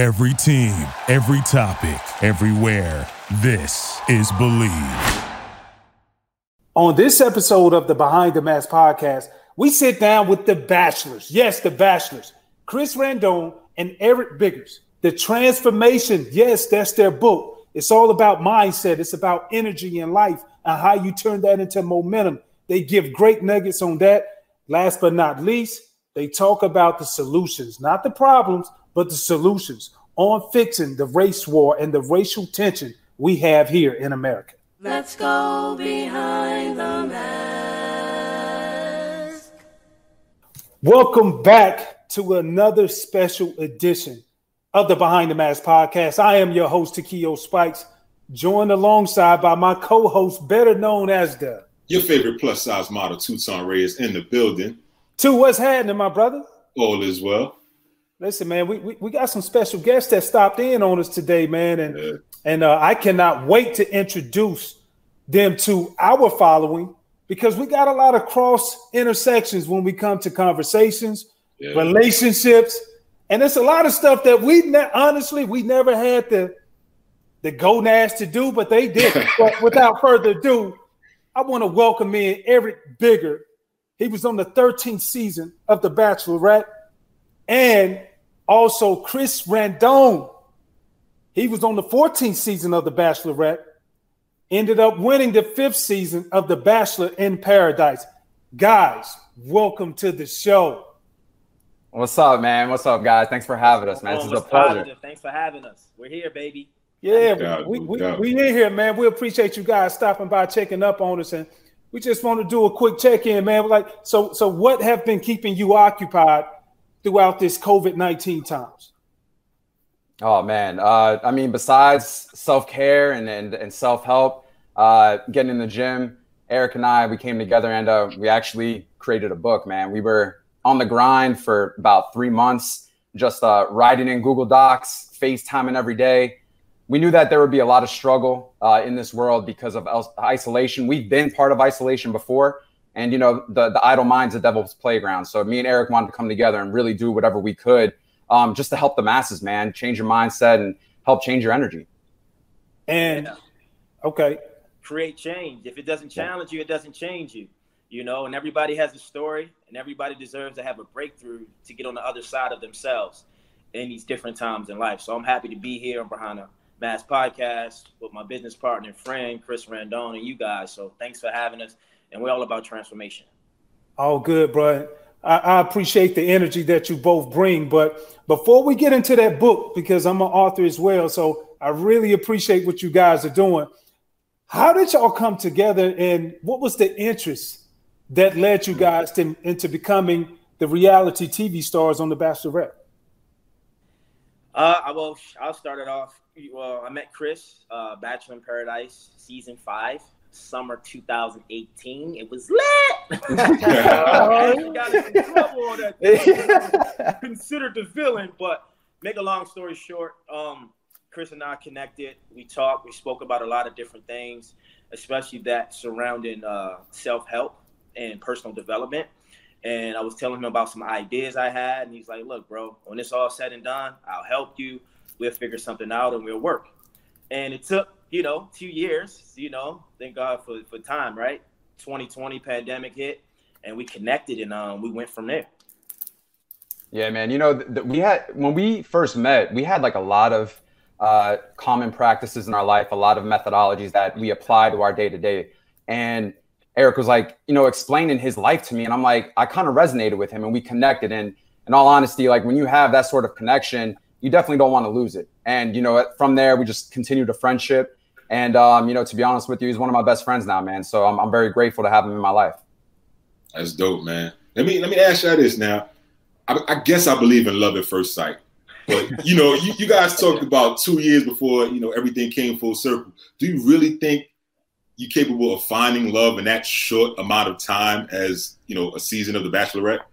Every team, every topic, everywhere. This is Believe. On this episode of the Behind the Mask podcast, we sit down with the Bachelors. Yes, the Bachelors. Chris Randone and Eric Bigger. The Transformation. Yes, that's their book. It's all about mindset. It's about energy in life and how you turn that into momentum. They give great nuggets on that. Last but not least, they talk about the solutions, not the problems, but the solutions on fixing the race war and the racial tension we have here in America. Let's go behind the mask. Welcome back to another special edition of the Behind the Mask podcast. I am your host, Takeo Spikes, joined alongside by my co-host, better known as the... Your favorite plus-size model, Tutsan Ray, is in the building. Two, what's happening, my brother? All is well. Listen, man, we got some special guests that stopped in on us today, man, and yeah. And I cannot wait to introduce them to our following because we got a lot of cross intersections when we come to conversations, yeah, relationships, and it's a lot of stuff that we never had the gonads to do, but they did. But without further ado, I want to welcome in Eric Bigger. He was on the 13th season of The Bachelorette. And also Chris Randone. He was on the 14th season of The Bachelorette, ended up winning the 5th season of The Bachelor in Paradise. Guys, welcome to the show. What's up, man? What's up, guys? Thanks for having us, man. This is a pleasure. Thanks for having us. We're here, baby. Yeah, we in here, man. We appreciate you guys stopping by, checking up on us, and we just want to do a quick check-in, man. We're like, so what have been keeping you occupied throughout this COVID-19 times? Oh, man. I mean, besides self-care and self-help, getting in the gym, Eric and I, we came together and we actually created a book, man. We were on the grind for about 3 months, just writing in Google Docs, FaceTiming every day. We knew that there would be a lot of struggle in this world because of isolation. We've been part of isolation before. And, you know, the idle mind's the devil's playground. So me and Eric wanted to come together and really do whatever we could just to help the masses, man, change your mindset and help change your energy. And, okay. Create change. If it doesn't challenge you, it doesn't change you, you know, and everybody has a story and everybody deserves to have a breakthrough to get on the other side of themselves in these different times in life. So I'm happy to be here on Behind the Mask podcast with my business partner and friend, Chris Randone, and you guys. So thanks for having us. And we're all about transformation. All good, bro. I appreciate the energy that you both bring. But before we get into that book, because I'm an author as well, so I really appreciate what you guys are doing. How did y'all come together and what was the interest that led you guys into becoming the reality TV stars on The Bachelorette? I'll start it off. Well, I met Chris, Bachelor in Paradise, season 5. Summer 2018. It was lit. You got in trouble on that thing. Considered the villain, but make a long story short, Chris and I connected. We talked. We spoke about a lot of different things, especially that surrounding self-help and personal development. And I was telling him about some ideas I had, and he's like, "Look, bro, when it's all said and done, I'll help you. We'll figure something out, and we'll work." And it took, 2 years, thank God for time, right? 2020 pandemic hit and we connected and we went from there. Yeah, man. When we first met, we had like a lot of common practices in our life, a lot of methodologies that we apply to our day to day. And Eric was like, explaining his life to me. And I'm like, I kind of resonated with him and we connected. And in all honesty, like when you have that sort of connection, you definitely don't want to lose it. And, from there, we just continued a friendship. And, to be honest with you, he's one of my best friends now, man. So I'm very grateful to have him in my life. That's dope, man. Let me ask you this now. I guess I believe in love at first sight. But, you guys talked about 2 years before, everything came full circle. Do you really think you're capable of finding love in that short amount of time as, a season of The Bachelorette?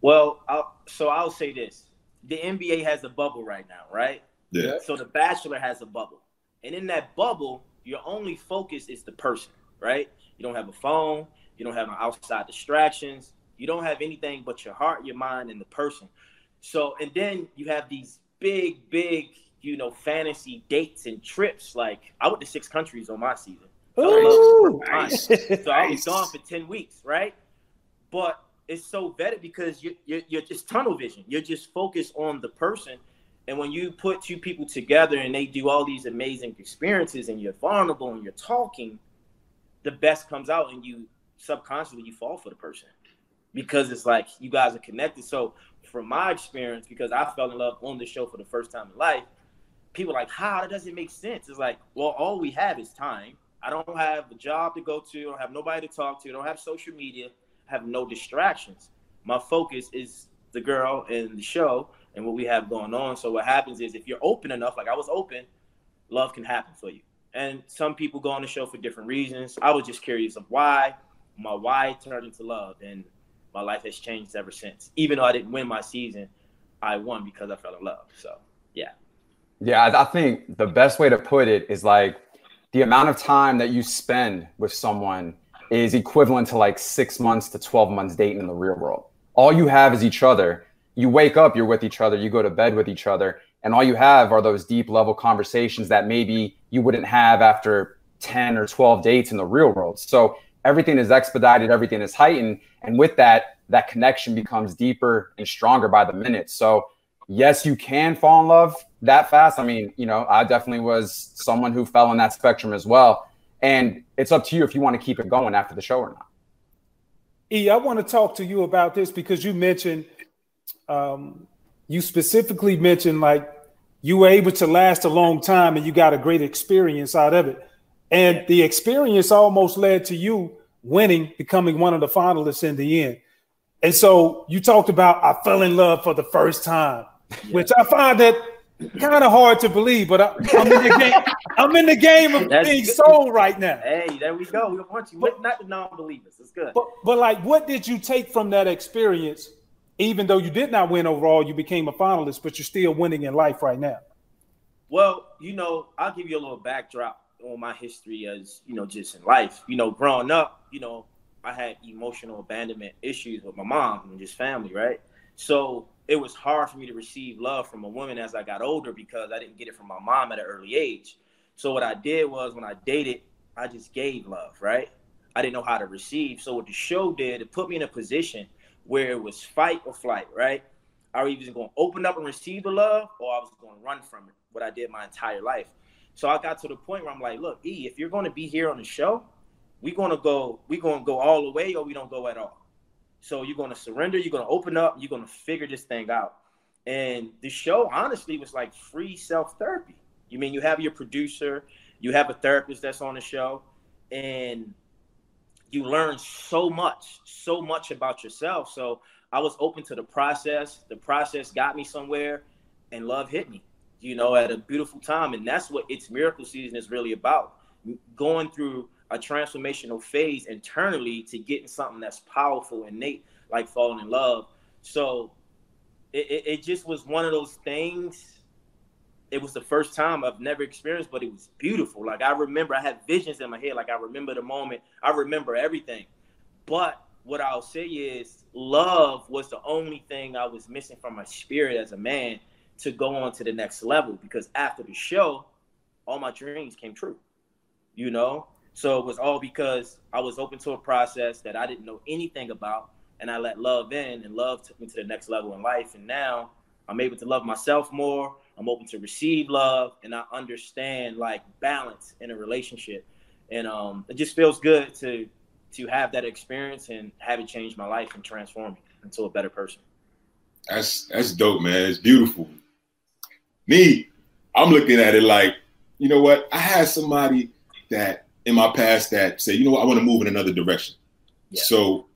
Well, I'll say this. The NBA has a bubble right now, right? Yeah. So The Bachelor has a bubble. And in that bubble, your only focus is the person, right? You don't have a phone. You don't have no outside distractions. You don't have anything but your heart, your mind, and the person. So, and then you have these big, you know, fantasy dates and trips. Like, I went to 6 countries on my season. Ooh, nice. So I was gone for 10 weeks, right? But it's so vetted because you're just tunnel vision. You're just focused on the person. And when you put two people together and they do all these amazing experiences and you're vulnerable and you're talking, the best comes out, and you subconsciously you fall for the person because it's like you guys are connected. So from my experience, because I fell in love on the show for the first time in life, people are like, how? That doesn't make sense. It's like, well, all we have is time. I don't have a job to go to. I don't have nobody to talk to. I don't have social media. I have no distractions. My focus is the girl and the show and what we have going on. So what happens is if you're open enough, like I was open, love can happen for you. And some people go on the show for different reasons. I was just curious of why. My why turned into love, and my life has changed ever since. Even though I didn't win my season, I won because I fell in love. So, yeah. Yeah, I think the best way to put it is like the amount of time that you spend with someone is equivalent to like 6 months to 12 months dating in the real world. All you have is each other. You wake up, you're with each other, you go to bed with each other, and all you have are those deep level conversations that maybe you wouldn't have after 10 or 12 dates in the real world. So everything is expedited, everything is heightened. And with that, that connection becomes deeper and stronger by the minute. So yes, you can fall in love that fast. I mean, you know, I definitely was someone who fell in that spectrum as well. And it's up to you if you want to keep it going after the show or not. E, I want to talk to you about this because you mentioned, you specifically mentioned like you were able to last a long time and you got a great experience out of it. And the experience almost led to you winning, becoming one of the finalists in the end. And so you talked about, I fell in love for the first time, which I find that kind of hard to believe, but I'm in the game. I'm in the game of being sold right now. Hey, there we go. We want you not the non-believers. It's good. But like, what did you take from that experience? Even though you did not win overall, you became a finalist, but you're still winning in life right now. Well, you know, I'll give you a little backdrop on my history as, you know, just in life. You know, growing up, you know, I had emotional abandonment issues with my mom and just family, right? So it was hard for me to receive love from a woman as I got older because I didn't get it from my mom at an early age. So what I did was when I dated, I just gave love, right? I didn't know how to receive. So what the show did, it put me in a position where it was fight or flight, right? I was either going to open up and receive the love or I was going to run from it, what I did my entire life. So I got to the point where I'm like, look, E, if you're going to be here on the show, we're going to go all the way or we don't go at all. So you're going to surrender, you're going to open up, you're going to figure this thing out. And the show, honestly, was like free self-therapy. You mean you have your producer, you have a therapist that's on the show, and you learn so much about yourself. So I was open to the process. The process got me somewhere, and love hit me, you know, at a beautiful time. And that's what It's Miracle Season is really about, going through a transformational phase internally to getting something that's powerful, innate, like falling in love. So it just was one of those things. It was the first time I've never experienced, but it was beautiful. Like I remember, I had visions in my head. Like I remember the moment. I remember everything. But what I'll say is love was the only thing I was missing from my spirit as a man to go on to the next level. Because after the show, all my dreams came true, you know? So it was all because I was open to a process that I didn't know anything about, and I let love in, and love took me to the next level in life. And now I'm able to love myself more. I'm open to receive love, and I understand like balance in a relationship. And it just feels good to have that experience and have it change my life and transform me into a better person. That's dope, man. It's beautiful. Me, I'm looking at it like, you know what? I had somebody that in my past that say, you know what, I want to move in another direction. Yeah. So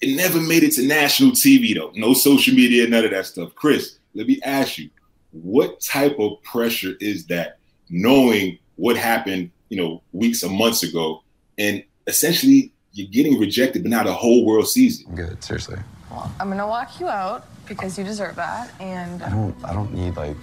it never made it to national TV though. No social media, none of that stuff. Chris, let me ask you, what type of pressure is that knowing what happened, you know, weeks or months ago, and essentially you're getting rejected, but now the whole world sees it? I'm good, seriously. Well, I'm going to walk you out because you deserve that. And I don't need like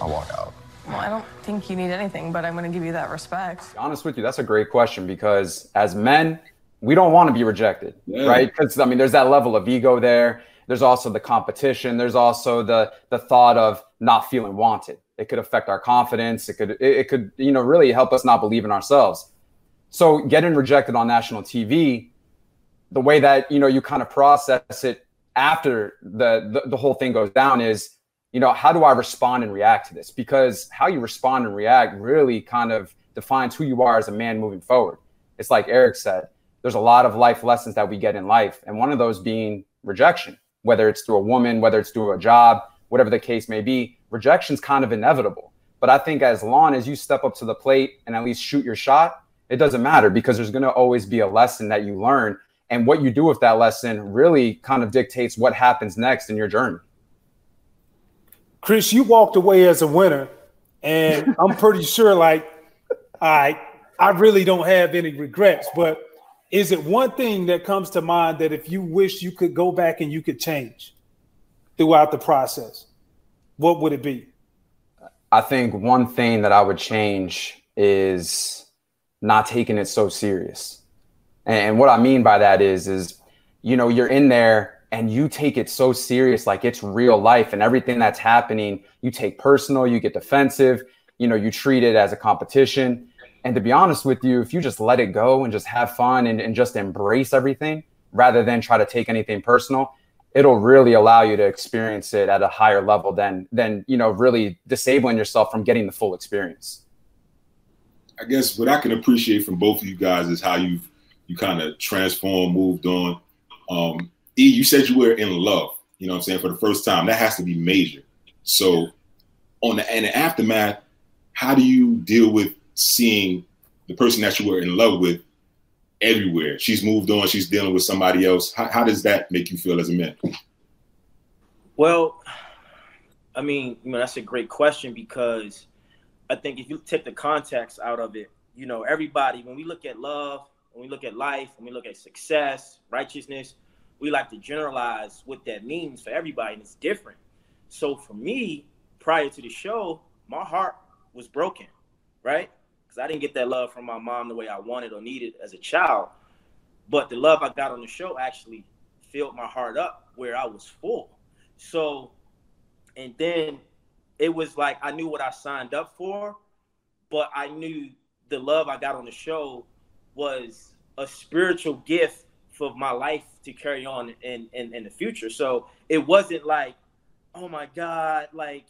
a walk out. Well, I don't think you need anything, but I'm going to give you that respect. To be honest with you, that's a great question because as men, we don't want to be rejected, right? Because, I mean, there's that level of ego there. There's also the competition. There's also the thought of not feeling wanted. It could affect our confidence. It could really help us not believe in ourselves. So getting rejected on national TV, the way that you kind of process it after the whole thing goes down is, how do I respond and react to this? Because how you respond and react really kind of defines who you are as a man moving forward. It's like Eric said, there's a lot of life lessons that we get in life. And one of those being rejection, whether it's through a woman, whether it's through a job, whatever the case may be, rejection's kind of inevitable. But I think as long as you step up to the plate and at least shoot your shot, it doesn't matter, because there's going to always be a lesson that you learn. And what you do with that lesson really kind of dictates what happens next in your journey. Chris, you walked away as a winner, and I'm pretty sure, I really don't have any regrets. But is it one thing that comes to mind that if you wish you could go back and you could change throughout the process, what would it be? I think one thing that I would change is not taking it so serious. And what I mean by that is you're in there and you take it so serious, like it's real life, and everything that's happening, you take personal, you get defensive, you treat it as a competition. And to be honest with you, if you just let it go and just have fun and just embrace everything rather than try to take anything personal, it'll really allow you to experience it at a higher level than really disabling yourself from getting the full experience. I guess what I can appreciate from both of you guys is how you kind of transformed, moved on. E, you said you were in love, for the first time. That has to be major. So in the aftermath, how do you deal with seeing the person that you were in love with everywhere? She's moved on, she's dealing with somebody else. How does that make you feel as a man? Well, that's a great question, because I think if you take the context out of it, everybody, when we look at love, when we look at life, when we look at success, righteousness, we like to generalize what that means for everybody, and it's different. So for me, prior to the show, my heart was broken, right? Because I didn't get that love from my mom the way I wanted or needed as a child. But the love I got on the show actually filled my heart up where I was full. So, and then it was like I knew what I signed up for, but I knew the love I got on the show was a spiritual gift for my life to carry on in the future. So it wasn't like, oh my God, I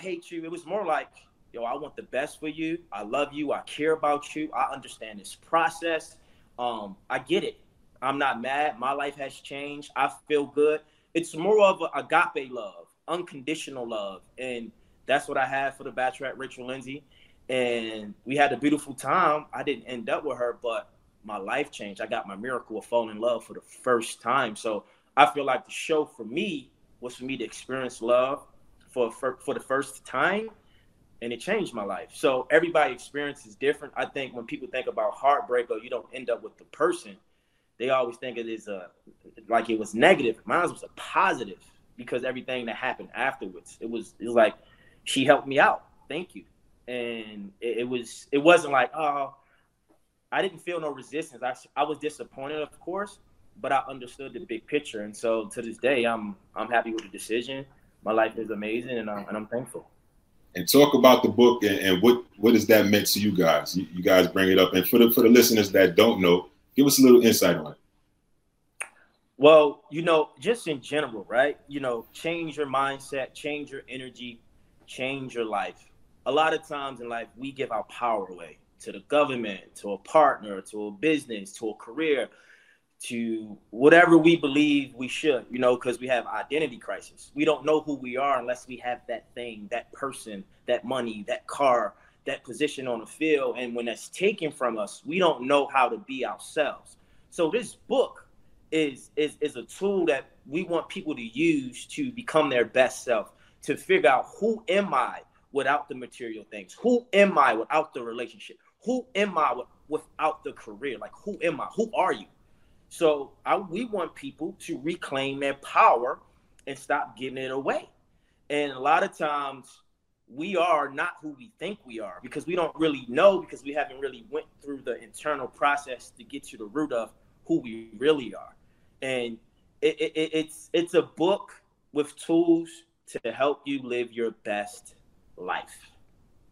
hate you. It was more like, yo, I want the best for you. I love you. I care about you. I understand this process. I get it. I'm not mad. My life has changed. I feel good. It's more of an agape love, unconditional love. And that's what I had for the Bachelorette, Rachel Lindsay. And we had a beautiful time. I didn't end up with her, but my life changed. I got my miracle of falling in love for the first time. So I feel like the show for me was for me to experience love for the first time. And it changed my life. So everybody's experience is different. I think when people think about heartbreak or you don't end up with the person, they always think it is it was negative. Mine was a positive, because everything that happened afterwards, it was like, she helped me out. Thank you. And it wasn't like, oh, I didn't feel no resistance. I was disappointed, of course, but I understood the big picture. And so to this day, I'm happy with the decision. My life is amazing, and I'm thankful. And talk about the book and what has that meant to you guys? You guys bring it up. And for the listeners that don't know, give us a little insight on it. Well, just in general, right? Change your mindset, change your energy, change your life. A lot of times in life, we give our power away to the government, to a partner, to a business, to a career, to whatever we believe we should, because we have identity crisis. We don't know who we are unless we have that thing, that person, that money, that car, that position on the field. And when that's taken from us, we don't know how to be ourselves. So this book is a tool that we want people to use to become their best self, to figure out, who am I without the material things? Who am I without the relationship? Who am I without the career? Who am I? Who are you? So we want people to reclaim their power and stop giving it away. And a lot of times we are not who we think we are, because we don't really know, because we haven't really went through the internal process to get to the root of who we really are. And it's a book with tools to help you live your best life.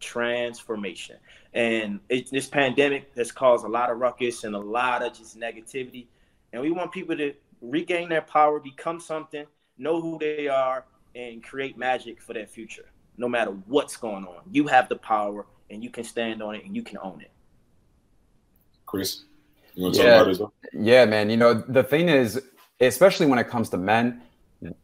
Transformation. And this pandemic has caused a lot of ruckus and a lot of just negativity. And we want people to regain their power, become something, know who they are, and create magic for their future. No matter what's going on, you have the power and you can stand on it and you can own it. Chris, you want to talk about it as well? Yeah, man. You know, the thing is, especially when it comes to men,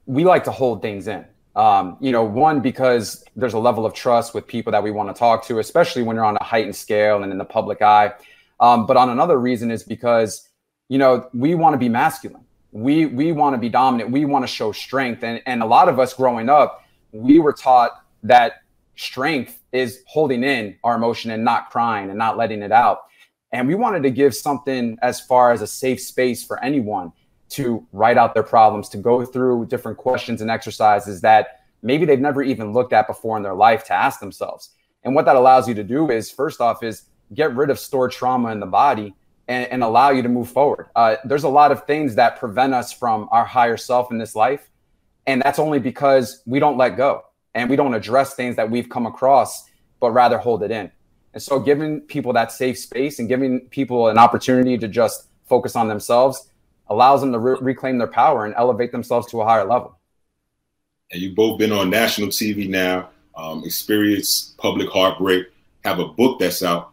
we like to hold things in. You know, one, because there's a level of trust with people that we want to talk to, especially when you're on a heightened scale and in the public eye. But on another reason is because, you know, we want to be masculine. We want to be dominant. We want to show strength. And a lot of us growing up, we were taught that strength is holding in our emotion and not crying and not letting it out. And we wanted to give something as far as a safe space for anyone to write out their problems, to go through different questions and exercises that maybe they've never even looked at before in their life to ask themselves. And what that allows you to do is, first off, is get rid of stored trauma in the body and allow you to move forward. There's a lot of things that prevent us from our higher self in this life. And that's only because we don't let go and we don't address things that we've come across, but rather hold it in. And so giving people that safe space and giving people an opportunity to just focus on themselves allows them to reclaim their power and elevate themselves to a higher level. And you've both been on national TV now, experienced public heartbreak, have a book that's out.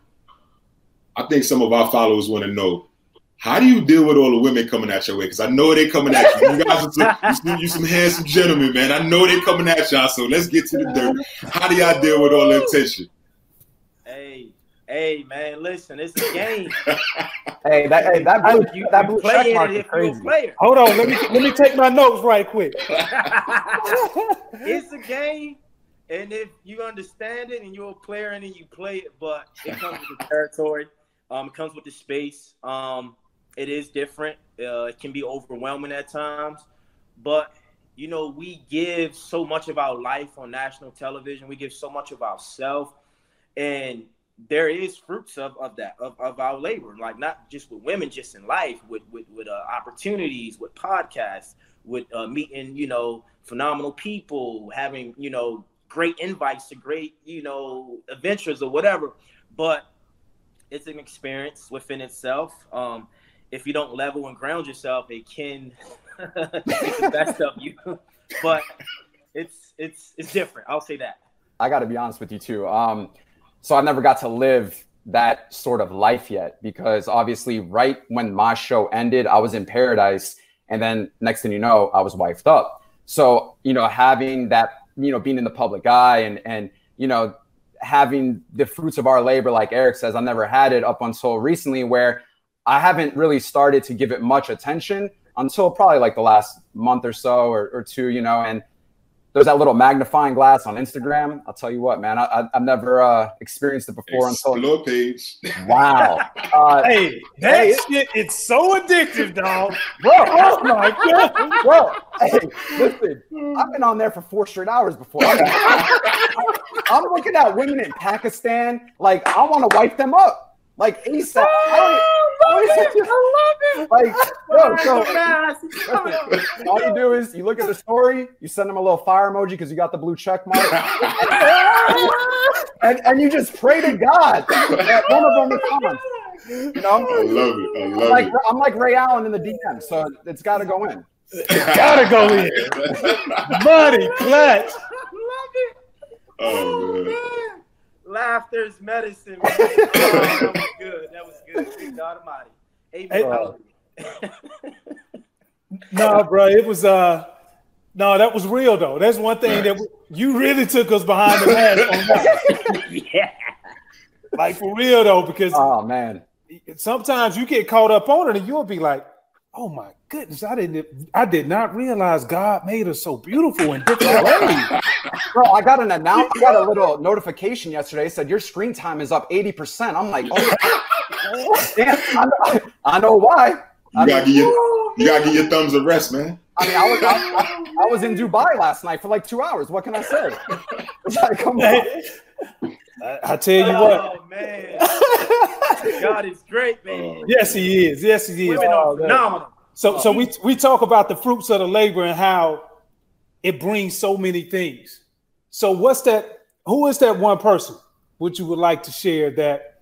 I think some of our followers want to know, how do you deal with all the women coming at your way? Because I know they're coming at you. You guys are some handsome gentlemen, man. I know they're coming at y'all, so let's get to the dirt. How do y'all deal with all that tension? Hey, man, listen, it's a game. Hey, that blue, you, that blue check mark is crazy. Hold on, let me take my notes right quick. It's a game, and if you understand it and you're a player and then you play it, but it comes with the territory. It comes with the space. It is different. It can be overwhelming at times. But, you know, we give so much of our life on national television. We give so much of ourselves. And there is fruits of that, of our labor, like not just with women, just in life, with opportunities, with podcasts, with meeting, you know, phenomenal people, having, you know, great invites to great, you know, adventures or whatever. But it's an experience within itself. If you don't level and ground yourself, it can make the best of you. But it's different. I'll say that. I got to be honest with you, too. So I never got to live that sort of life yet, because obviously right when my show ended, I was in paradise. And then next thing you know, I was wifed up. So, you know, having that, you know, being in the public eye and, you know, having the fruits of our labor, like Eric says, I never had it up until recently, where I haven't really started to give it much attention until probably like the last month or so or two, you know, and there's that little magnifying glass on Instagram. I'll tell you what, man, I've never experienced it before. Explore page. Wow. Hey, it's so addictive, dog. Bro, oh my God. Bro, hey, listen, I've been on there for 4 straight hours before. I'm looking at women in Pakistan. Like, I want to wipe them up. Like, ASAP. I love it. Like, bro, so all you do is you look at the story, you send them a little fire emoji because you got the blue check mark, and you just pray to God that one of them responds. You know, I love it. I'm like Ray Allen in the DM, so it's got to go in. Money, clutch. Love it. Oh man. Laughter is medicine. Man. That was good. Thank God Almighty. Amen. Nah, bro, it was that was real though. That's one thing that you really took us behind the mask on that. Yeah. Like for real though, because oh man, sometimes you get caught up on it and you'll be like, oh my goodness, I did not realize God made us so beautiful and different ways. Bro, I got a little notification yesterday. It said your screen time is up 80%. I'm like, oh, damn, I know why. You gotta get your thumbs a rest, man. I mean, I was in Dubai last night for like 2 hours. What can I say? I tell you what. Man. God is great, man. Yes, he is. Women are phenomenal. So we talk about the fruits of the labor and how it brings so many things. So what's that? Who is that one person which you would like to share that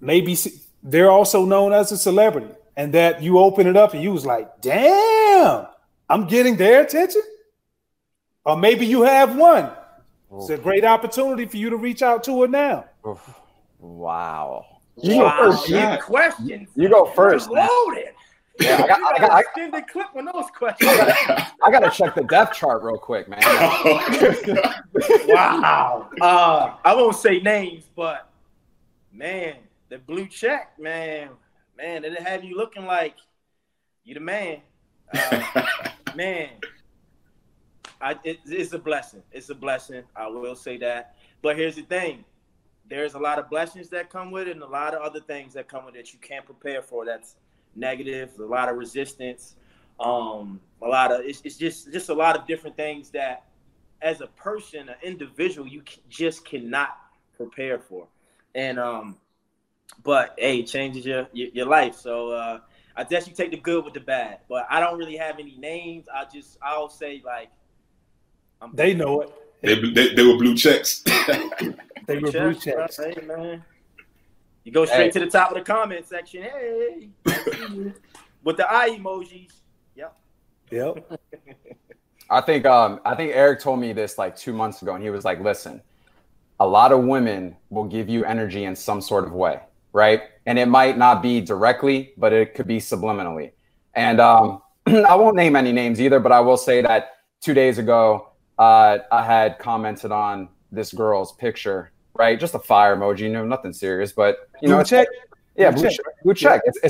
maybe they're also known as a celebrity and that you open it up and you was like, damn, I'm getting their attention? Or maybe you have one. Oof. It's a great opportunity for you to reach out to her now. Oof. Wow. You go first. You go first. Loaded. Yeah, I got extended clip on those questions. I gotta check the depth chart real quick, man. Wow. I won't say names, but man, the blue check, man, it'll have you looking like you the man. Man, it's a blessing. It's a blessing. I will say that. But here's the thing. There's a lot of blessings that come with it and a lot of other things that come with it that you can't prepare for. That's negative, a lot of resistance, a lot of it's just a lot of different things that as a person, an individual, you just cannot prepare for. And but hey, it changes your life. So I guess you take the good with the bad. But I don't really have any names. I'll say like they know it. They were blue checks. They were blue checks. Hey, man. You go straight to the top of the comment section. Hey, with the eye emojis. Yep. I think Eric told me this like 2 months ago, and he was like, "Listen, a lot of women will give you energy in some sort of way, right? And it might not be directly, but it could be subliminally." And I won't name any names either, but I will say that 2 days ago, I had commented on this girl's picture. Right, just a fire emoji, nothing serious, but blue check. It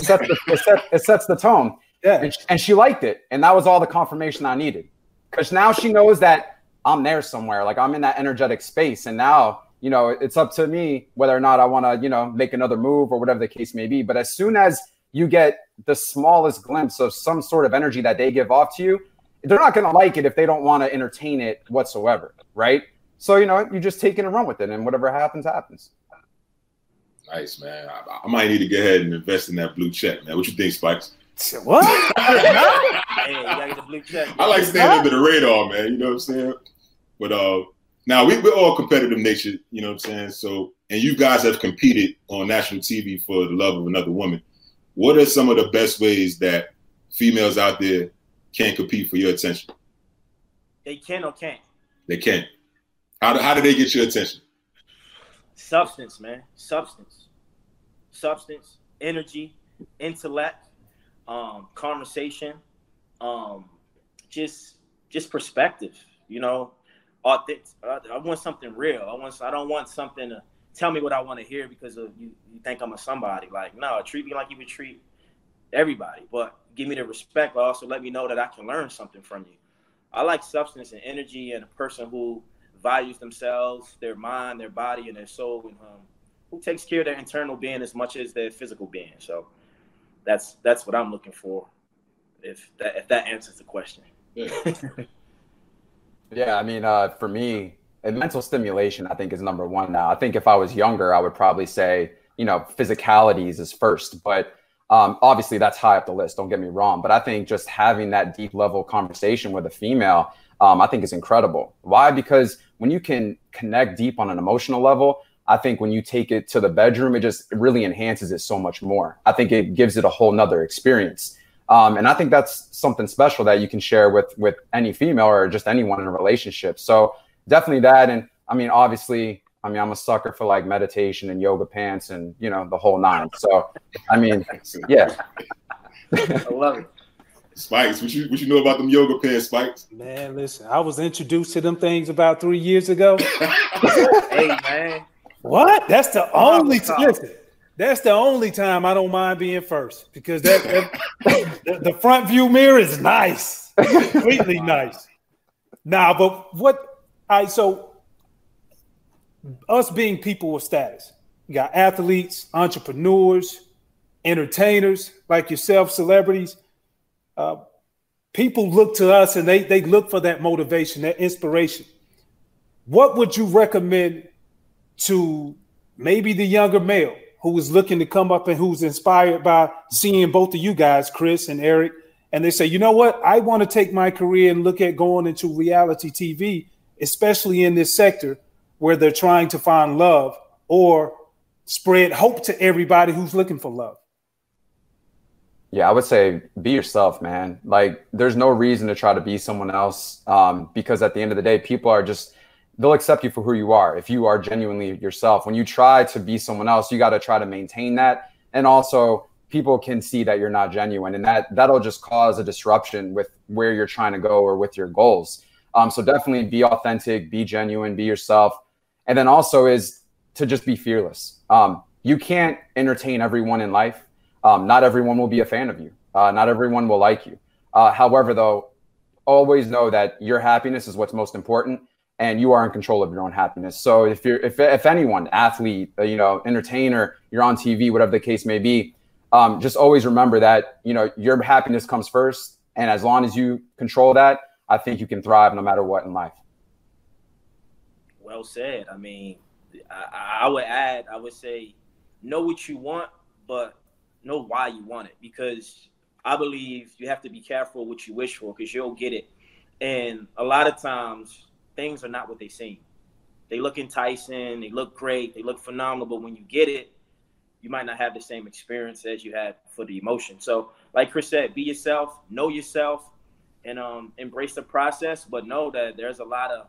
sets the tone. Yeah, and she liked it, and that was all the confirmation I needed, because now she knows that I'm there somewhere, like I'm in that energetic space, and now it's up to me whether or not I want to make another move or whatever the case may be. But as soon as you get the smallest glimpse of some sort of energy that they give off to you, they're not going to like it if they don't want to entertain it whatsoever, right? So, you just take it and run with it, and whatever happens, happens. Nice, man. I might need to go ahead and invest in that blue check, man. What you think, Spikes? What? Hey, you gotta get the blue check. I like staying under the radar, man. You know what I'm saying? But now, we're all competitive nature, you know what I'm saying? So, and you guys have competed on national TV for the love of another woman. What are some of the best ways that females out there can compete for your attention? They can or can't? They can. How do they get your attention? Substance, man. Substance, energy, intellect, conversation, just perspective. I want something real. I don't want something to tell me what I want to hear because of you think I'm a somebody. Like, no, treat me like you would treat everybody, but give me the respect, but also let me know that I can learn something from you. I like substance and energy and a person who values themselves, their mind, their body, and their soul, and who takes care of their internal being as much as their physical being. So that's what I'm looking for, if that answers the question. Yeah, yeah. I mean, for me, mental stimulation, I think, is number one now. I think if I was younger, I would probably say, physicalities is first. But obviously that's high up the list, don't get me wrong. But I think just having that deep level conversation with a female, I think is incredible. Why? Because when you can connect deep on an emotional level, I think when you take it to the bedroom, it really enhances it so much more. I think it gives it a whole nother experience. And I think that's something special that you can share with any female or just anyone in a relationship. So definitely that. And I'm a sucker for like meditation and yoga pants and, the whole nine. So, yeah. I love it. Spikes, what you know about them yoga pants, Spikes? Man, listen, I was introduced to them things about 3 years ago. Hey, man. What? That's the only time I don't mind being first, because the front view mirror is nice. Completely nice. Nah, but so us being people with status, you got athletes, entrepreneurs, entertainers like yourself, celebrities. People look to us and they look for that motivation, that inspiration. What would you recommend to maybe the younger male who was looking to come up and who's inspired by seeing both of you guys, Chris and Eric, and they say, you know what, I want to take my career and look at going into reality TV, especially in this sector where they're trying to find love or spread hope to everybody who's looking for love? Yeah, I would say be yourself, man. Like, there's no reason to try to be someone else, because at the end of the day, people are just, they'll accept you for who you are. If you are genuinely yourself, when you try to be someone else, you got to try to maintain that. And also people can see that you're not genuine, and that'll just cause a disruption with where you're trying to go or with your goals. So definitely be authentic, be genuine, be yourself. And then also is to just be fearless. You can't entertain everyone in life. Not everyone will be a fan of you. Not everyone will like you. However, though, always know that your happiness is what's most important, and you are in control of your own happiness. So if anyone, athlete, entertainer, you're on TV, whatever the case may be, just always remember that, your happiness comes first. And as long as you control that, I think you can thrive no matter what in life. Well said. I mean, I would say know what you want, but know why you want it, because I believe you have to be careful what you wish for, because you'll get it. And a lot of times things are not what they seem. They look enticing, they look great, they look phenomenal, but when you get it, you might not have the same experience as you had for the emotion. So like Chris said, be yourself, know yourself, and embrace the process, but know that there's a lot of,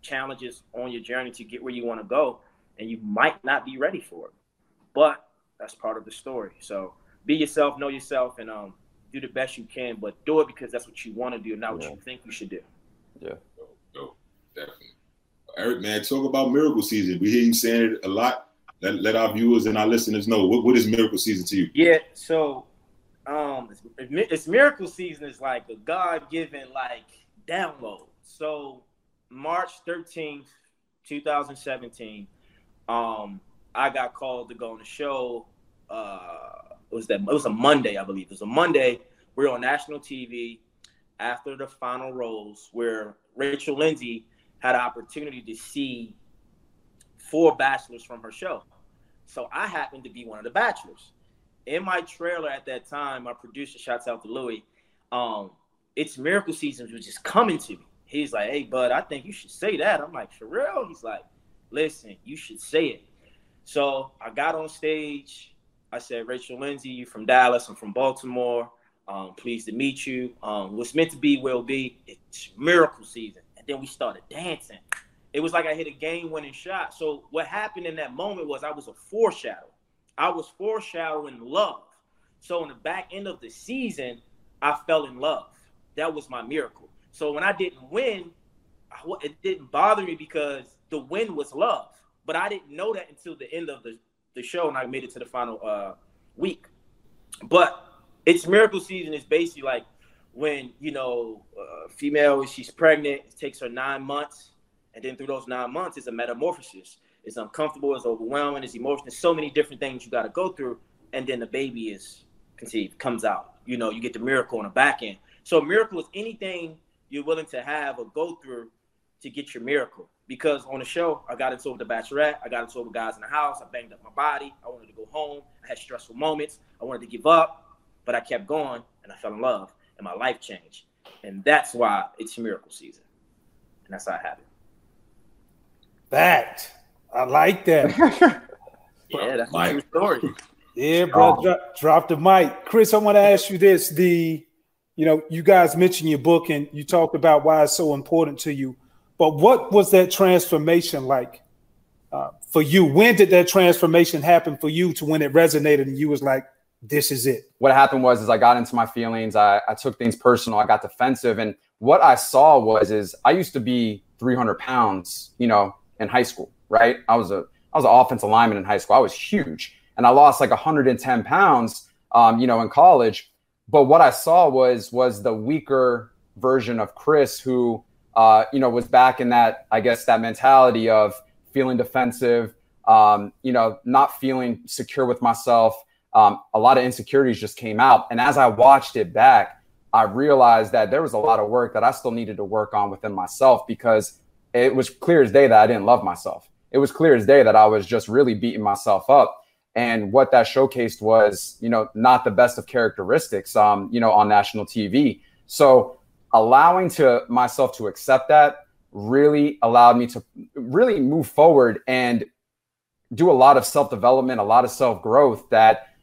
challenges on your journey to get where you want to go, and you might not be ready for it, but that's part of the story. So be yourself, know yourself, and do the best you can, but do it because that's what you want to do, not what you think you should do. Yeah. No, definitely. Eric, man, talk about Miracle Season. We hear you saying it a lot. Let our viewers and our listeners know. What is Miracle Season to you? Yeah, so it's Miracle Season is like a God-given, download. So March 13th, 2017, I got called to go on the show. It was a Monday, I believe. It was a Monday. We were on national TV after the final rolls, where Rachel Lindsay had an opportunity to see 4 bachelors from her show. So I happened to be one of the bachelors. In my trailer at that time, my producer, shouts out to Louis, it's Miracle Season was just coming to me. He's like, hey, bud, I think you should say that. I'm like, for real? He's like, listen, you should say it. So I got on stage. I said, Rachel Lindsay, you from Dallas. I'm from Baltimore. Pleased to meet you. What's meant to be will be. It's Miracle Season. And then we started dancing. It was like I hit a game-winning shot. So what happened in that moment was I was foreshadowing love. So in the back end of the season, I fell in love. That was my miracle. So when I didn't win, it didn't bother me because the win was love. But I didn't know that until the end of the show, and I made it to the final week. But it's Miracle Season is basically like when, a female, she's pregnant, it takes her 9 months. And then through those 9 months, it's a metamorphosis. It's uncomfortable, it's overwhelming, it's emotional. There's so many different things you got to go through. And then the baby is conceived, comes out. You get the miracle on the back end. So a miracle is anything you're willing to have or go through to get your miracle. Because on the show, I got into it with The Bachelorette. I got into it with guys in the house. I banged up my body. I wanted to go home. I had stressful moments. I wanted to give up, but I kept going, and I fell in love, and my life changed. And that's why it's Miracle Season. And that's how I have it. I like that. Yeah, that's a true story. Yeah, bro, drop the mic. Chris, I want to ask you this. You guys mentioned your book, and you talked about why it's so important to you. But what was that transformation like for you? When did that transformation happen for you to when it resonated and you was like, this is it? What happened was I got into my feelings. I took things personal. I got defensive. And what I saw was I used to be 300 pounds, in high school, right? I was an offensive lineman in high school. I was huge. And I lost 110 pounds, in college. But what I saw was the weaker version of Chris who, was back in that, I guess, that mentality of feeling defensive, not feeling secure with myself. A lot of insecurities just came out. And as I watched it back, I realized that there was a lot of work that I still needed to work on within myself, because it was clear as day that I didn't love myself. It was clear as day that I was just really beating myself up. And what that showcased was, you know, not the best of characteristics, you know, on national TV. So allowing to myself to accept that really allowed me to really move forward and do a lot of self-development, a lot of self-growth that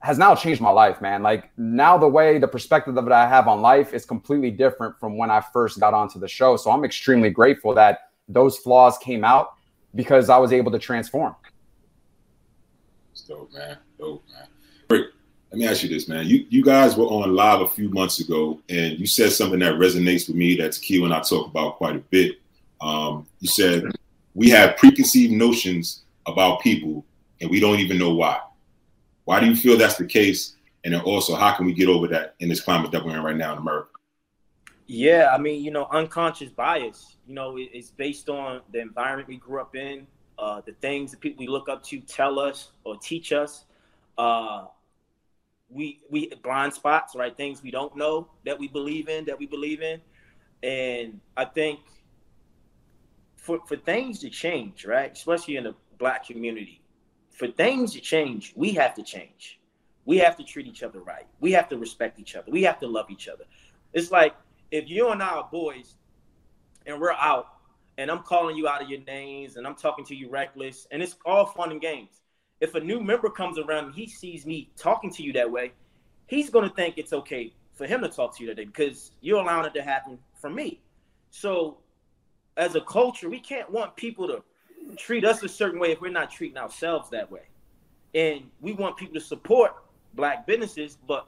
has now changed my life, man. Like now the way, the perspective that I have on life is completely different from when I first got onto the show. So I'm extremely grateful that those flaws came out because I was able to transform. Dope, man. Dope, man. Great. Let me ask you this, man. You guys were on live a few months ago, and you said something that resonates with me that Takeo and I talk about quite a bit. You said, we have preconceived notions about people, and we don't even know why. Why do you feel that's the case? And then also, how can we get over that in this climate that we're in right now in America? Yeah, I mean, you know, unconscious bias. You know, it's based on the environment we grew up in. The things that people we look up to tell us or teach us, we blind spots, right? Things we don't know that we believe in, and I think for things to change, right? Especially in the Black community, for things to change, we have to change. We have to treat each other right. We have to respect each other. We have to love each other. It's like if you and I are boys, and we're out. And I'm calling you out of your names, and I'm talking to you reckless, and it's all fun and games. If a new member comes around and he sees me talking to you that way, he's going to think it's okay for him to talk to you today because you're allowing it to happen for me. So as a culture, we can't want people to treat us a certain way if we're not treating ourselves that way. And we want people to support Black businesses, but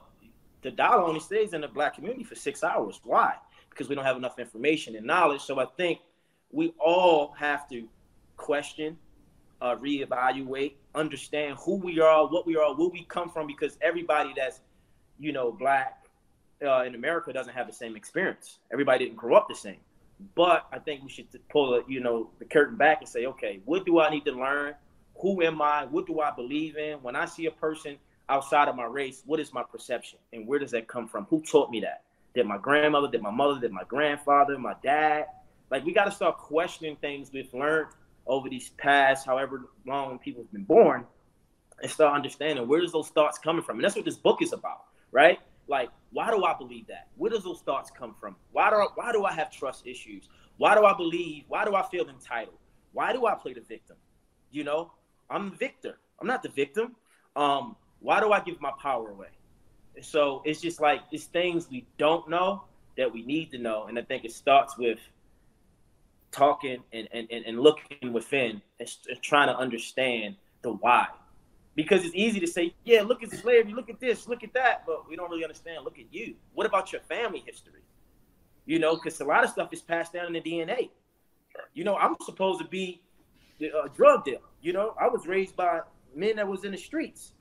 the dollar only stays in the Black community for 6 hours. Why? Because we don't have enough information and knowledge. So I think we all have to question, reevaluate, understand who we are, what we are, where we come from, because everybody that's, you know, Black in America doesn't have the same experience. Everybody didn't grow up the same. But I think we should pull, the curtain back and say, okay, what do I need to learn? Who am I? What do I believe in? When I see a person outside of my race, what is my perception? And where does that come from? Who taught me that? Did my grandmother, did my mother, did my grandfather, my dad? Like, we got to start questioning things we've learned over these past however long people have been born and start understanding where does those thoughts coming from. And that's what this book is about, right? Like, why do I believe that? Where does those thoughts come from? Why do I have trust issues? Why do I believe? Why do I feel entitled? Why do I play the victim? You know, I'm the victor. I'm not the victim. Why do I give my power away? So it's just like, it's things we don't know that we need to know. And I think it starts with talking and looking within and trying to understand the why, because it's easy to say, yeah, look at slavery, look at this, look at that, but we don't really understand. Look at you. What about your family history? You know, because a lot of stuff is passed down in the DNA. You know, I'm supposed to be a drug dealer. You know, I was raised by men that was in the streets,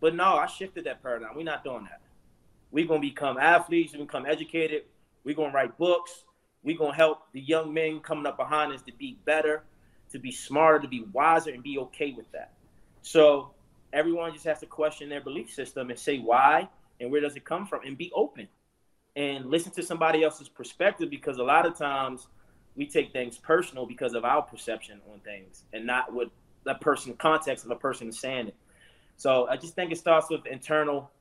but no, I shifted that paradigm. We're not doing that. We're gonna become athletes. We're gonna become educated. We're gonna write books. We're going to help the young men coming up behind us to be better, to be smarter, to be wiser, and be okay with that. So everyone just has to question their belief system and say why and where does it come from, and be open and listen to somebody else's perspective, because a lot of times we take things personal because of our perception on things and not what that person, context of a person is saying it. So I just think it starts with internal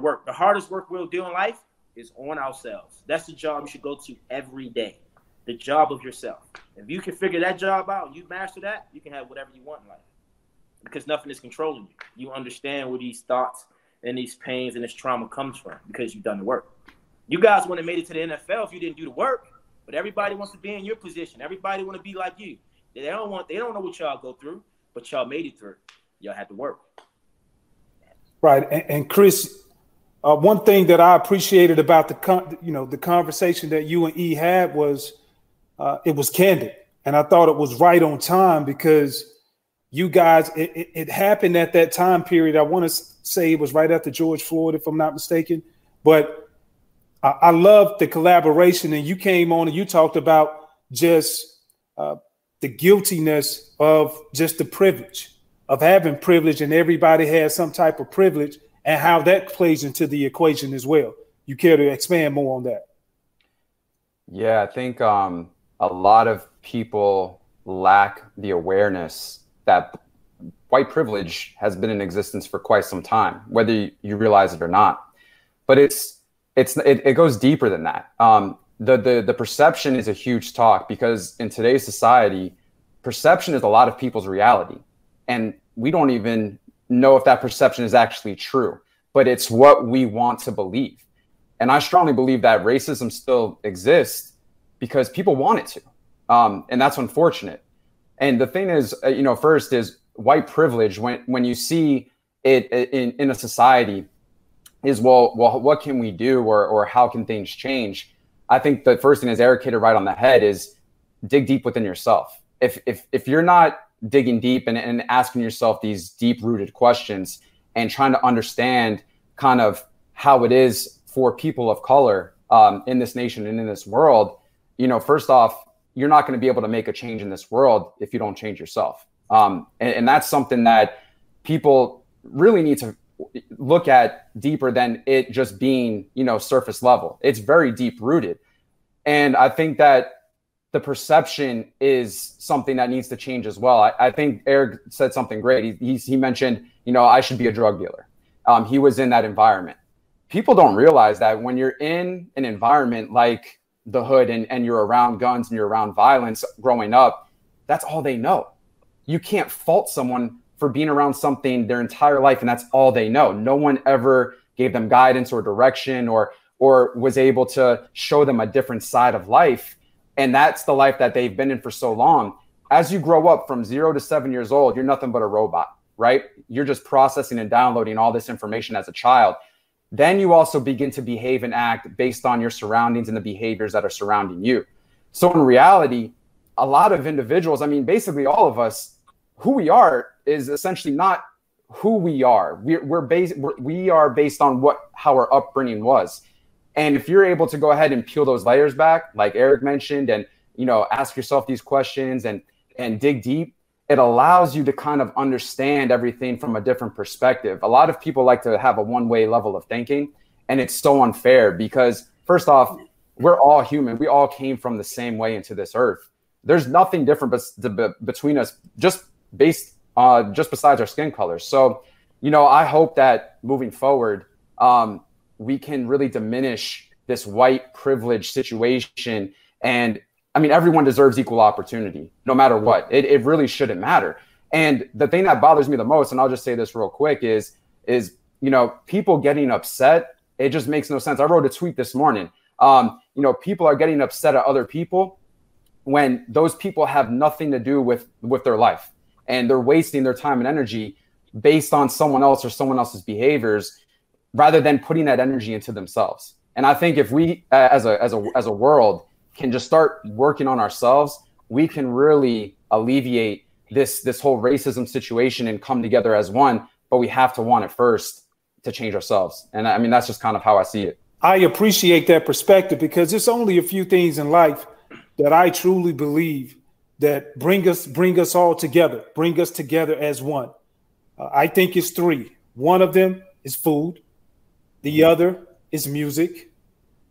work. The hardest work we'll do in life is on ourselves. That's the job you should go to every day, the job of yourself. If you can figure that job out, you master that, you can have whatever you want in life, because nothing is controlling you. You understand where these thoughts and these pains and this trauma comes from because you've done the work. You guys wouldn't have made it to the NFL if you didn't do the work, but everybody wants to be in your position. Everybody want to be like you. They don't know what y'all go through, but y'all made it through. Y'all had to work. Right, and Chris, one thing that I appreciated about the conversation that you and E had was it was candid, and I thought it was right on time, because you guys, it happened at that time period. I want to say it was right after George Floyd, if I'm not mistaken, but I loved the collaboration, and you came on and you talked about just the guiltiness of just the privilege of having privilege, and everybody has some type of privilege, and how that plays into the equation as well. You care to expand more on that? Yeah, I think a lot of people lack the awareness that white privilege has been in existence for quite some time, whether you realize it or not. But it goes deeper than that. The perception is a huge talk, because in today's society, perception is a lot of people's reality. And we don't even know if that perception is actually true, but it's what we want to believe. And I strongly believe that racism still exists because people want it to. And that's unfortunate. And the thing is, first is white privilege. When you see it in a society is, well, what can we do or how can things change? I think the first thing is Eric hit it right on the head is dig deep within yourself. If you're not digging deep and asking yourself these deep-rooted questions and trying to understand kind of how it is for people of color in this nation and in this world, first off, you're not going to be able to make a change in this world if you don't change yourself. And that's something that people really need to look at deeper than it just being, surface level. It's very deep-rooted. And I think that the perception is something that needs to change as well. I think Eric said something great. He mentioned, I should be a drug dealer. He was in that environment. People don't realize that when you're in an environment like the hood and you're around guns and you're around violence growing up, that's all they know. You can't fault someone for being around something their entire life and that's all they know. No one ever gave them guidance or direction or was able to show them a different side of life. And that's the life that they've been in for so long. As you grow up from 0 to 7 years old, you're nothing but a robot, right? You're just processing and downloading all this information as a child. Then you also begin to behave and act based on your surroundings and the behaviors that are surrounding you. So in reality, a lot of individuals, basically all of us, who we are is essentially not who we are. We are based on how our upbringing was. And if you're able to go ahead and peel those layers back, like Eric mentioned, and, ask yourself these questions and dig deep, it allows you to kind of understand everything from a different perspective. A lot of people like to have a one-way level of thinking, and it's so unfair because, first off, we're all human. We all came from the same way into this earth. There's nothing different between us just besides our skin color. So, I hope that moving forward, we can really diminish this white privilege situation. And everyone deserves equal opportunity, no matter what. It really shouldn't matter. And the thing that bothers me the most, and I'll just say this real quick, is people getting upset. It just makes no sense. I wrote a tweet this morning. People are getting upset at other people when those people have nothing to do with their life. And they're wasting their time and energy based on someone else or someone else's behaviors, rather than putting that energy into themselves. And I think if we, as a world, can just start working on ourselves, we can really alleviate this whole racism situation and come together as one. But we have to want it first to change ourselves. And that's just kind of how I see it. I appreciate that perspective, because it's only a few things in life that I truly believe that bring us all together, bring us together as one. I think it's three. One of them is food. The other is music.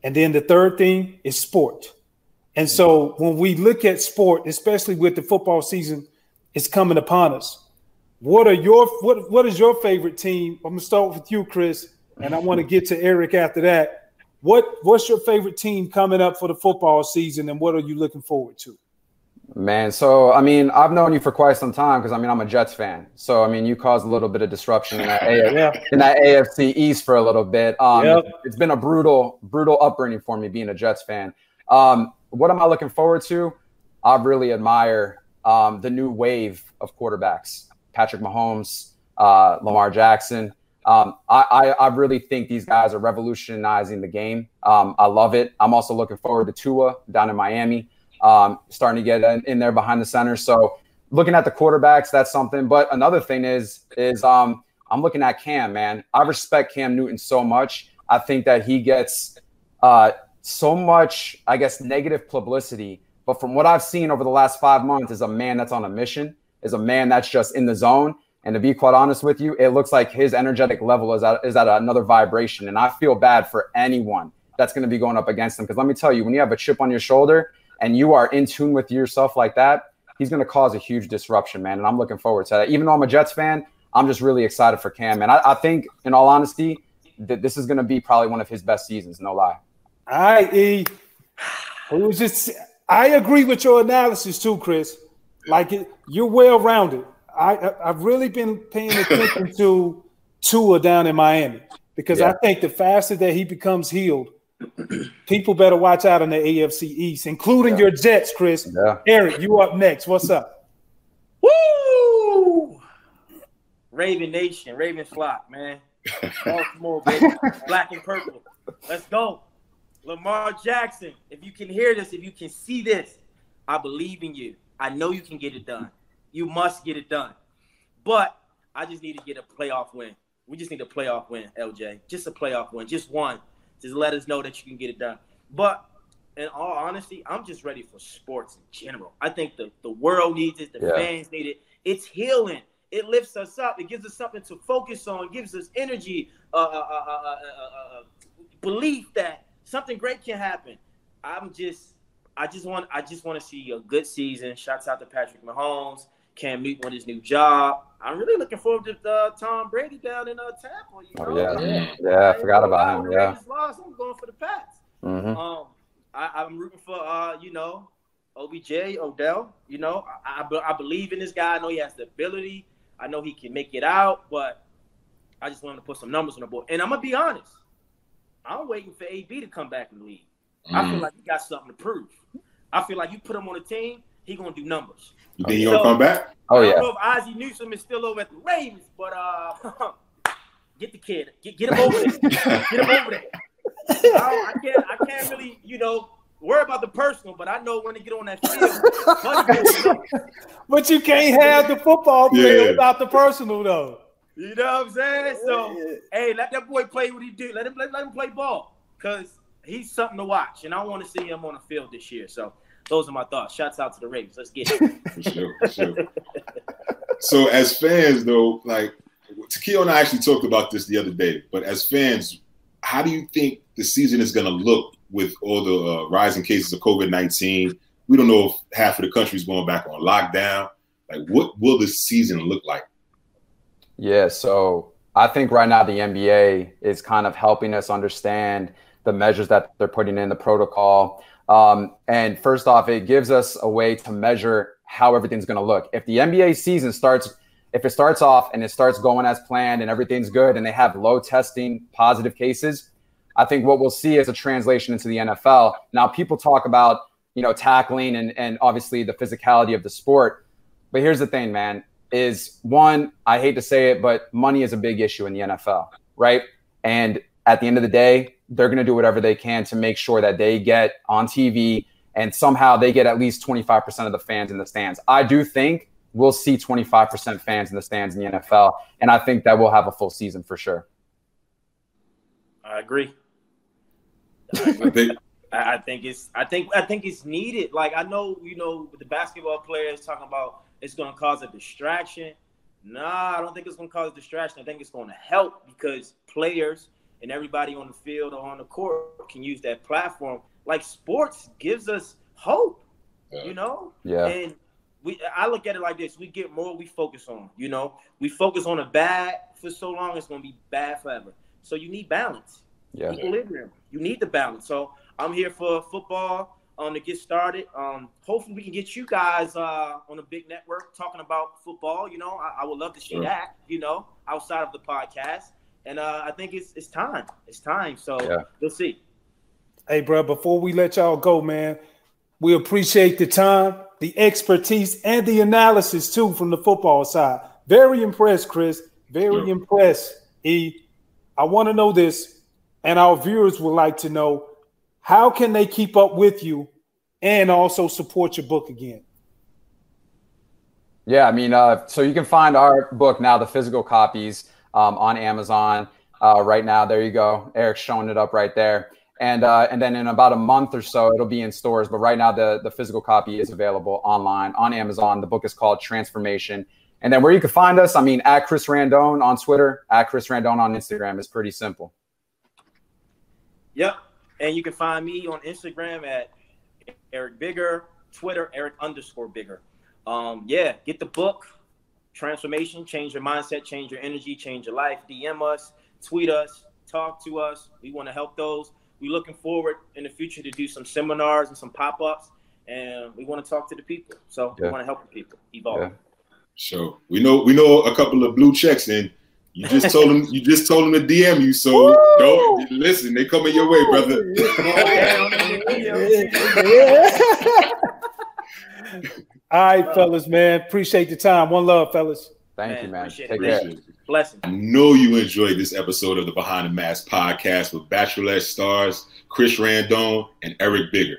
And then the third thing is sport. And so when we look at sport, especially with the football season, it's coming upon us. What is your favorite team? I'm gonna start with you, Chris, and I want to get to Eric after that. What's your favorite team coming up for the football season, and what are you looking forward to? Man, so I've known you for quite some time because I'm a Jets fan. So you caused a little bit of disruption in that AFC East for a little bit. It's been a brutal upbringing for me being a Jets fan. What am I looking forward to? I really admire the new wave of quarterbacks: Patrick Mahomes, Lamar Jackson. I really think these guys are revolutionizing the game. I love it. I'm also looking forward to Tua down in Miami. Starting to get in there behind the center. So looking at the quarterbacks, that's something. But another thing is I'm looking at Cam, man. I respect Cam Newton so much. I think that he gets so much, negative publicity. But from what I've seen over the last 5 months is a man that's on a mission, is a man that's just in the zone. And to be quite honest with you, it looks like his energetic level is at another vibration. And I feel bad for anyone that's going to be going up against him. Because let me tell you, when you have a chip on your shoulder – and you are in tune with yourself like that, he's going to cause a huge disruption, man. And I'm looking forward to that. Even though I'm a Jets fan, I'm just really excited for Cam. And I think, in all honesty, that this is going to be probably one of his best seasons, no lie. I agree with your analysis too, Chris. Like, you're well-rounded. I've really been paying attention to Tua down in Miami because I think the faster that he becomes healed, people better watch out on the AFC East, including your Jets, Chris. Yeah. Eric, you up next. What's up? Woo! Raven Nation, Raven flock, man. Baltimore, baby. Black and purple. Let's go. Lamar Jackson, if you can hear this, if you can see this, I believe in you. I know you can get it done. You must get it done. But I just need to get a playoff win. We just need a playoff win, LJ. Just a playoff win. Just one. Just let us know that you can get it done. But in all honesty, I'm just ready for sports in general. I think the world needs it. The fans need it. It's healing. It lifts us up. It gives us something to focus on. It gives us energy, belief that something great can happen. I just want to see a good season. Shouts out to Patrick Mahomes. Cam Newton with his new job. I'm really looking forward to Tom Brady down in Tampa. You know? I forgot about him. Yeah, I'm going for the Pats. Mm-hmm. I'm rooting for OBJ, Odell. You know, I believe in this guy. I know he has the ability. I know he can make it out, but I just wanted to put some numbers on the board. And I'm gonna be honest, I'm waiting for AB to come back in the league. I feel like he got something to prove. I feel like you put him on a team, he gonna do numbers. You think he gonna come back? Oh yeah. I don't know if Ozzie Newsome is still over at the Ravens, but get the kid, get him over there, I can't really, worry about the personal, but I know when to get on that field. But you can't have the football player without the personal, though. You know what I'm saying? So, hey, let that boy play what he do. Let him play ball because he's something to watch, and I want to see him on the field this year. So, those are my thoughts. Shouts out to the Ravens. Let's get it. For sure. So, as fans, though, like Takeo and I actually talked about this the other day, but as fans, how do you think the season is going to look with all the rising cases of COVID-19? We don't know if half of the country is going back on lockdown. Like, what will the season look like? Yeah, so I think right now the NBA is kind of helping us understand the measures that they're putting in, the protocol. And first off, it gives us a way to measure how everything's going to look. If the NBA season starts, if it starts off and it starts going as planned and everything's good and they have low testing, positive cases, I think what we'll see is a translation into the NFL. Now, people talk about, tackling and obviously the physicality of the sport. But here's the thing, man, is one, I hate to say it, but money is a big issue in the NFL, right? And at the end of the day, they're going to do whatever they can to make sure that they get on TV and somehow they get at least 25% of the fans in the stands. I do think we'll see 25% fans in the stands in the NFL, and I think that we'll have a full season for sure. I agree. I think it's needed. Like, I know, the basketball players talking about it's going to cause a distraction. Nah, I don't think it's going to cause a distraction. I think it's going to help because players and everybody on the field or on the court can use that platform. Like, sports gives us hope, Yeah. And I look at it like this. We get more, we focus on, We focus on the bad for so long, it's going to be bad forever. So you need balance. Yeah. Equilibrium. You need the balance. So I'm here for football to get started. Hopefully we can get you guys on a big network talking about football. I would love to see that, outside of the podcast. And I think it's time. It's time. So we'll see. Hey, bro, before we let y'all go, man, we appreciate the time, the expertise, and the analysis, too, from the football side. Very impressed, Chris. Very impressed, E. I want to know this, and our viewers would like to know, how can they keep up with you and also support your book again? Yeah, so you can find our book now, the physical copies, on Amazon right now. There you go. Eric's showing it up right there. And then in about a month or so, it'll be in stores. But right now, the physical copy is available online on Amazon. The book is called Transformation. And then where you can find us, at Chris Randone on Twitter, at Chris Randone on Instagram. It's pretty simple. Yep. And you can find me on Instagram at Eric Bigger, Twitter, Eric _Bigger. Yeah, get the book, Transformation, change your mindset, change your energy, change your life. DM us, tweet us, talk to us. We want to help those. We're looking forward in the future to do some seminars and some pop-ups, and we want to talk to the people. So we want to help the people evolve. Yeah. Sure. We know a couple of blue checks, and you just told them to DM you. So woo! Don't listen. They coming your way, brother. All right, fellas, man. Appreciate the time. One love, fellas. Thank you, man. Take care. Blessing. I know you enjoyed this episode of the Behind the Mask podcast with Bachelorette stars Chris Randone and Eric Bigger.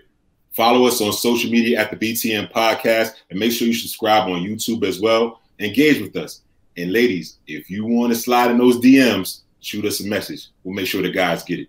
Follow us on social media at the BTM podcast, and make sure you subscribe on YouTube as well. Engage with us. And ladies, if you want to slide in those DMs, shoot us a message. We'll make sure the guys get it.